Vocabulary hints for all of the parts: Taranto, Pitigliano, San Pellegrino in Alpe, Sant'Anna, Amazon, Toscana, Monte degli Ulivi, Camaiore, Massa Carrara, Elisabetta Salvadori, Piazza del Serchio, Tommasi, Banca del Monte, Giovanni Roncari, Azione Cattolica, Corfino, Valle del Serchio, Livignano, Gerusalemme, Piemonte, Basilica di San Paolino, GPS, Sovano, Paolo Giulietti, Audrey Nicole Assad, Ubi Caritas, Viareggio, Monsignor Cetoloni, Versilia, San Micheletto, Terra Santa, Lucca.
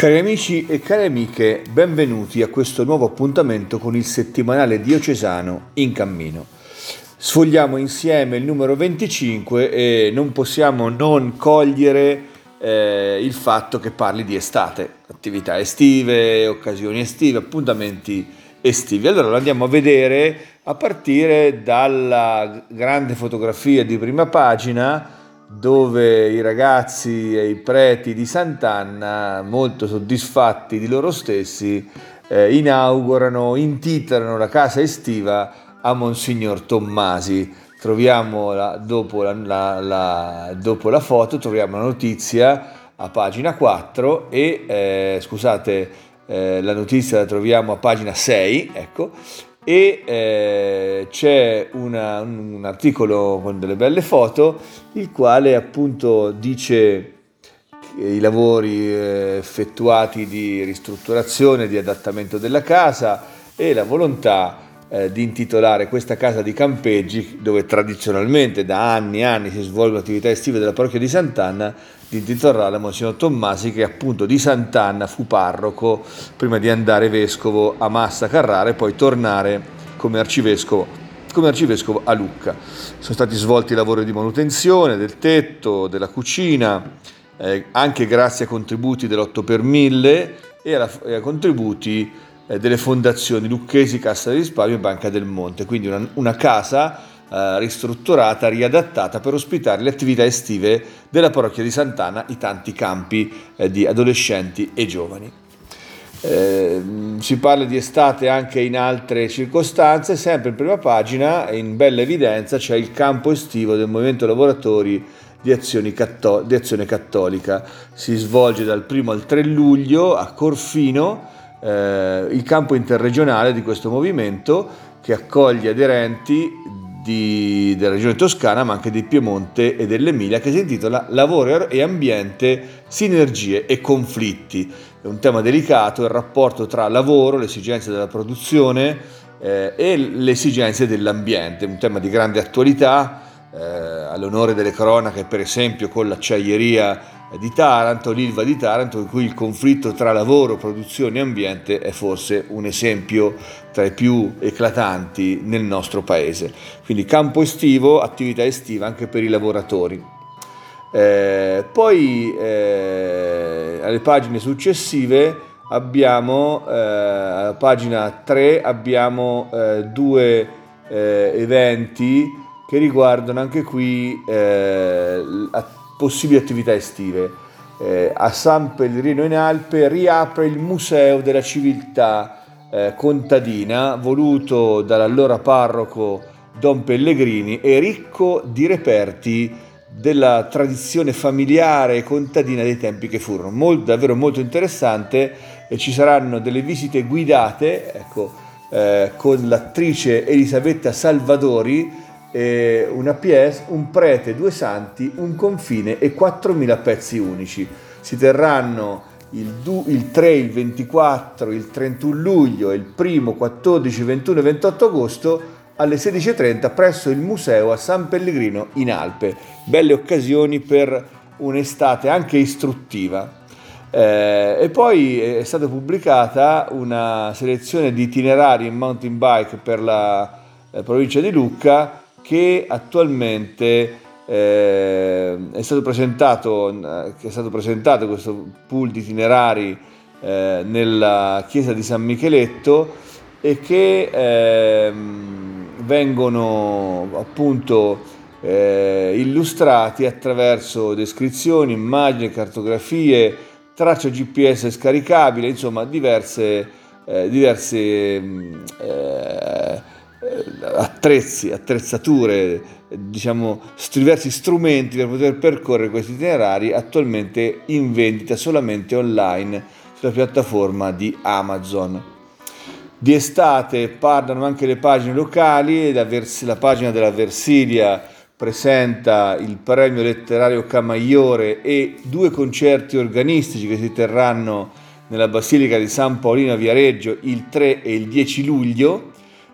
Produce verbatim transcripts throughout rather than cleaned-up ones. Cari amici e cari amiche, benvenuti a questo nuovo appuntamento con il settimanale diocesano In Cammino. Sfogliamo insieme il numero venticinque e non possiamo non cogliere eh, il fatto che parli di estate, attività estive, occasioni estive, appuntamenti estivi. Allora lo andiamo a vedere a partire dalla grande fotografia di prima pagina, dove i ragazzi e i preti di Sant'Anna, molto soddisfatti di loro stessi, eh, inaugurano, intitolano la casa estiva a Monsignor Tommasi. Troviamo la, dopo, la, la, la, dopo la foto, troviamo la notizia a pagina quattro e eh, scusate, eh, la notizia la troviamo a pagina sei, ecco. E eh, c'è una, un articolo con delle belle foto, il quale appunto dice che i lavori eh, effettuati di ristrutturazione, di adattamento della casa e la volontà eh, di intitolare questa casa di campeggi, dove tradizionalmente da anni e anni si svolgono attività estive della parrocchia di Sant'Anna, di intitolarla a Monsignor Tommasi, che appunto di Sant'Anna fu parroco prima di andare vescovo a Massa Carrara e poi tornare come arcivescovo, come arcivescovo a Lucca. Sono stati svolti lavori di manutenzione del tetto, della cucina, eh, anche grazie a contributi dell'otto per mille e, alla, e a contributi eh, delle fondazioni lucchesi, Cassa di Risparmio e Banca del Monte. Quindi una, una casa ristrutturata, riadattata per ospitare le attività estive della parrocchia di Sant'Anna, i tanti campi di adolescenti e giovani. Eh, si parla di estate anche in altre circostanze, sempre in prima pagina, in bella evidenza c'è il campo estivo del Movimento Lavoratori di Azione Cattolica. Si svolge dal primo al tre luglio a Corfino, eh, il campo interregionale di questo movimento che accoglie aderenti Di, della regione toscana ma anche di Piemonte e dell'Emilia, che si intitola Lavoro e ambiente, sinergie e conflitti. È un tema delicato, il rapporto tra lavoro, le esigenze della produzione eh, e le esigenze dell'ambiente, un tema di grande attualità, eh, all'onore delle cronache per esempio con l'acciaieria di Taranto, l'Ilva di Taranto, in cui il conflitto tra lavoro, produzione e ambiente è forse un esempio tra i più eclatanti nel nostro paese. Quindi campo estivo, attività estiva anche per i lavoratori. Eh, poi eh, alle pagine successive abbiamo, eh, alla pagina tre abbiamo eh, due eh, eventi che riguardano anche qui eh, att- possibili attività estive. Eh, a San Pellegrino in Alpe riapre il Museo della Civiltà eh, Contadina, voluto dall'allora parroco Don Pellegrini e ricco di reperti della tradizione familiare e contadina dei tempi che furono. Molto, davvero molto interessante, e ci saranno delle visite guidate, ecco, eh, con l'attrice Elisabetta Salvadori, e una pièce, un prete, due santi, un confine e quattromila pezzi unici. Si terranno il, du, il tre, il ventiquattro, il trentuno luglio e il primo, quattordici, ventuno e ventotto agosto alle sedici e trenta presso il museo a San Pellegrino in Alpe. Belle occasioni per un'estate anche istruttiva. Eh, e poi è stata pubblicata una selezione di itinerari in mountain bike per la eh, provincia di Lucca, che attualmente eh, è stato presentato che è stato presentato questo pool di itinerari eh, nella chiesa di San Micheletto, e che eh, vengono appunto eh, illustrati attraverso descrizioni, immagini, cartografie, tracce G P S scaricabile, insomma diverse eh, diverse eh, attrezzi, attrezzature, diciamo diversi strumenti per poter percorrere questi itinerari, attualmente in vendita solamente online sulla piattaforma di Amazon. Di estate parlano anche le pagine locali, la, Vers- la pagina della Versilia presenta il premio letterario Camaiore e due concerti organistici che si terranno nella Basilica di San Paolino a Viareggio il tre e il dieci luglio.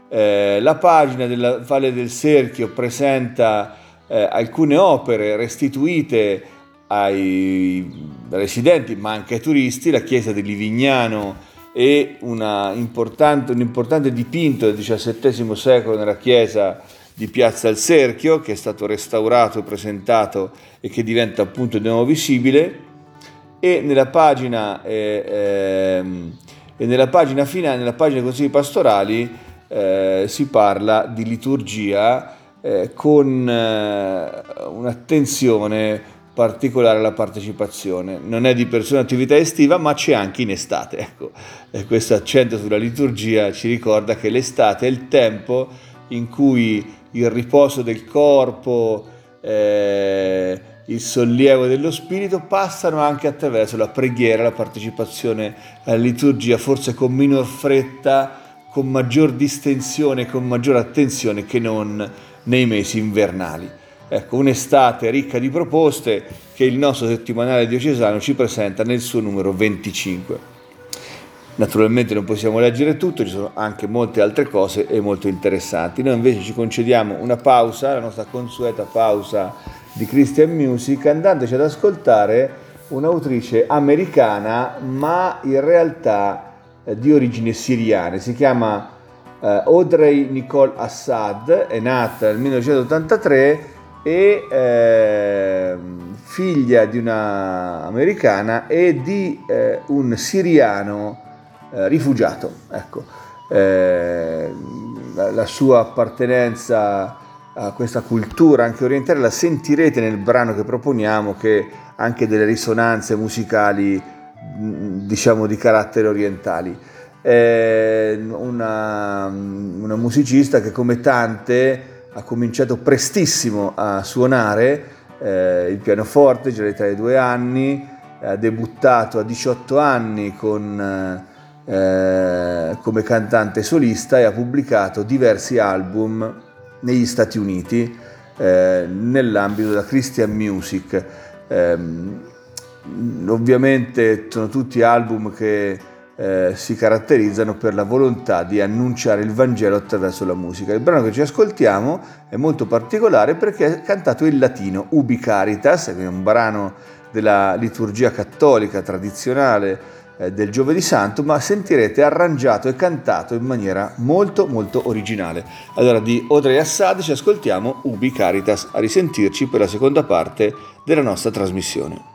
Eh, la pagina della Valle del Serchio presenta eh, alcune opere restituite ai residenti ma anche ai turisti, la chiesa di Livignano e una importante, un importante dipinto del diciassettesimo secolo nella chiesa di Piazza del Serchio, che è stato restaurato e presentato e che diventa appunto di nuovo visibile, e nella pagina, eh, eh, e nella pagina finale, nella pagina dei consigli pastorali eh, si parla di liturgia eh, con eh, un'attenzione particolare alla partecipazione. Non è di per sé un'attività estiva, ma c'è anche in estate. Ecco, e questo accento sulla liturgia ci ricorda che l'estate è il tempo in cui il riposo del corpo, eh, il sollievo dello spirito passano anche attraverso la preghiera, la partecipazione alla liturgia, forse con minor fretta, con maggior distensione, con maggior attenzione che non nei mesi invernali. Ecco, un'estate ricca di proposte che il nostro settimanale diocesano ci presenta nel suo numero venticinque. Naturalmente non possiamo leggere tutto, ci sono anche molte altre cose e molto interessanti. Noi invece ci concediamo una pausa, la nostra consueta pausa di Christian Music, andandoci ad ascoltare un'autrice americana ma in realtà di origine siriana. Si chiama Audrey Nicole Assad, è nata nel millenovecentottantatré e eh, figlia di una americana e di eh, un siriano eh, rifugiato. Ecco, eh, la, la sua appartenenza a questa cultura anche orientale la sentirete nel brano che proponiamo, che ha anche delle risonanze musicali diciamo di carattere orientali. È una, una musicista che come tante ha cominciato prestissimo a suonare eh, il pianoforte, già all'età di due anni, ha debuttato a diciotto anni con, eh, come cantante solista e ha pubblicato diversi album negli Stati Uniti eh, nell'ambito della Christian Music. Eh, ovviamente sono tutti album che Eh, si caratterizzano per la volontà di annunciare il Vangelo attraverso la musica. Il brano che ci ascoltiamo è molto particolare perché è cantato in latino, Ubi Caritas, che è un brano della liturgia cattolica tradizionale eh, del Giovedì Santo, ma sentirete arrangiato e cantato in maniera molto molto originale. Allora, di Audrey Assad ci ascoltiamo Ubi Caritas. A risentirci per la seconda parte della nostra trasmissione.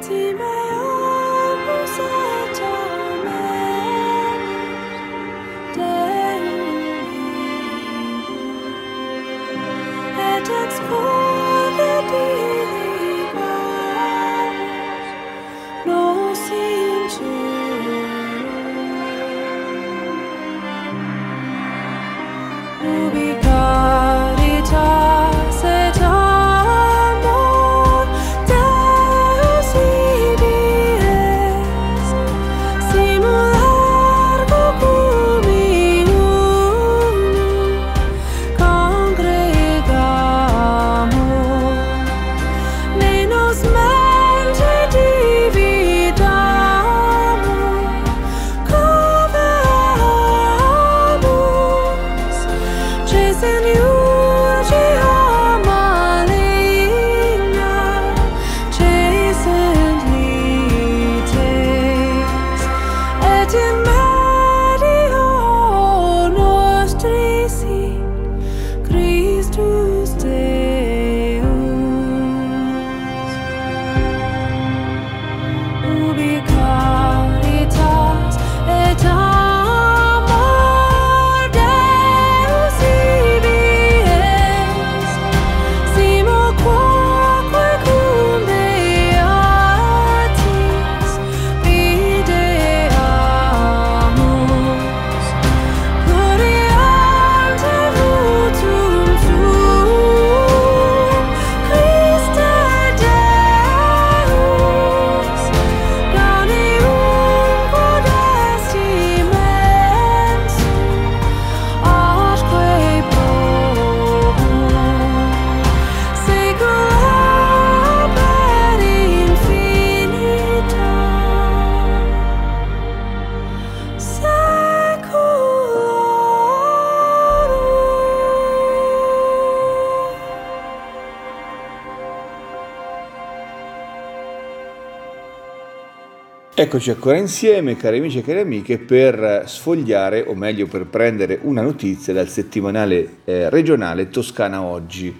Ti mai ho posato Eccoci ancora insieme, cari amici e cari amiche, per sfogliare, o meglio per prendere una notizia dal settimanale eh, regionale Toscana Oggi.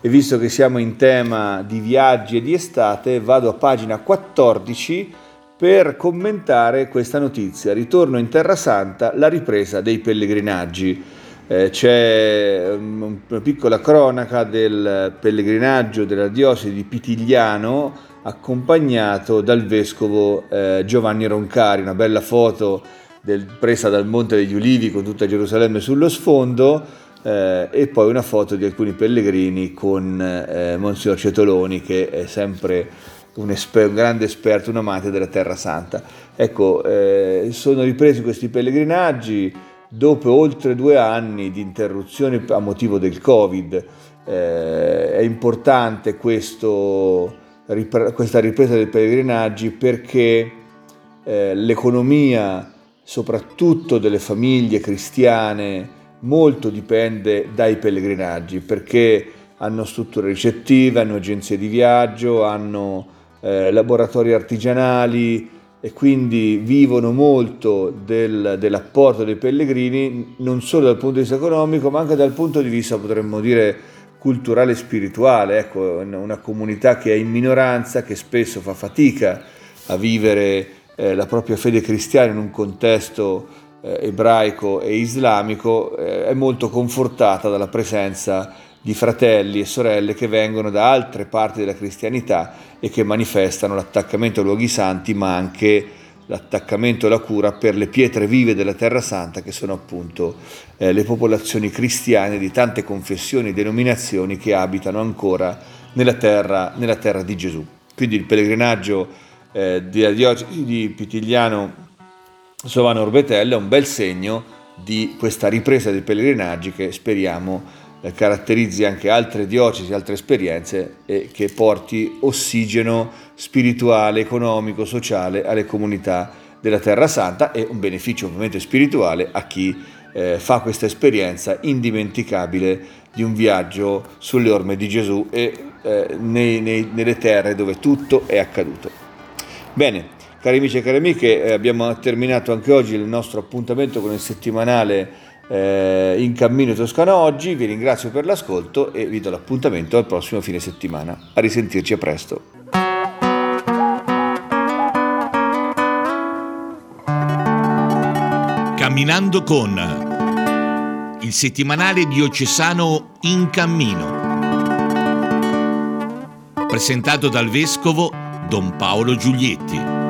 E visto che siamo in tema di viaggi e di estate, vado a pagina quattordici per commentare questa notizia. Ritorno in Terra Santa, la ripresa dei pellegrinaggi. Eh, c'è una piccola cronaca del pellegrinaggio della diocesi di Pitigliano, accompagnato dal vescovo eh, Giovanni Roncari, una bella foto del, presa dal Monte degli Ulivi con tutta Gerusalemme sullo sfondo, eh, e poi una foto di alcuni pellegrini con eh, Monsignor Cetoloni, che è sempre un, esper- un grande esperto, un amante della Terra Santa. Ecco, eh, sono ripresi questi pellegrinaggi dopo oltre due anni di interruzione a motivo del Covid. Eh, è importante questo... questa ripresa dei pellegrinaggi, perché eh, l'economia, soprattutto delle famiglie cristiane, molto dipende dai pellegrinaggi, perché hanno strutture ricettive, hanno agenzie di viaggio, hanno eh, laboratori artigianali e quindi vivono molto del, dell'apporto dei pellegrini, non solo dal punto di vista economico, ma anche dal punto di vista, potremmo dire, culturale e spirituale. Ecco, una comunità che è in minoranza, che spesso fa fatica a vivere eh, la propria fede cristiana in un contesto eh, ebraico e islamico, eh, è molto confortata dalla presenza di fratelli e sorelle che vengono da altre parti della cristianità e che manifestano l'attaccamento ai luoghi santi, ma anche l'attaccamento e la cura per le pietre vive della Terra Santa, che sono appunto eh, le popolazioni cristiane di tante confessioni e denominazioni che abitano ancora nella terra, nella terra di Gesù. Quindi il pellegrinaggio eh, della diocesi di Pitigliano Sovano Orbetello è un bel segno di questa ripresa dei pellegrinaggi, che speriamo eh, caratterizzi anche altre diocesi, altre esperienze, e che porti ossigeno spirituale, economico, sociale alle comunità della Terra Santa, e un beneficio ovviamente spirituale a chi eh, fa questa esperienza indimenticabile di un viaggio sulle orme di Gesù e eh, nei, nei, nelle terre dove tutto è accaduto. Bene, cari amici e cari amiche, eh, abbiamo terminato anche oggi il nostro appuntamento con il settimanale eh, In Cammino Toscana Oggi. Vi ringrazio per l'ascolto e vi do l'appuntamento al prossimo fine settimana. A risentirci, a presto. Camminando con, il settimanale diocesano In Cammino, presentato dal vescovo Don Paolo Giulietti.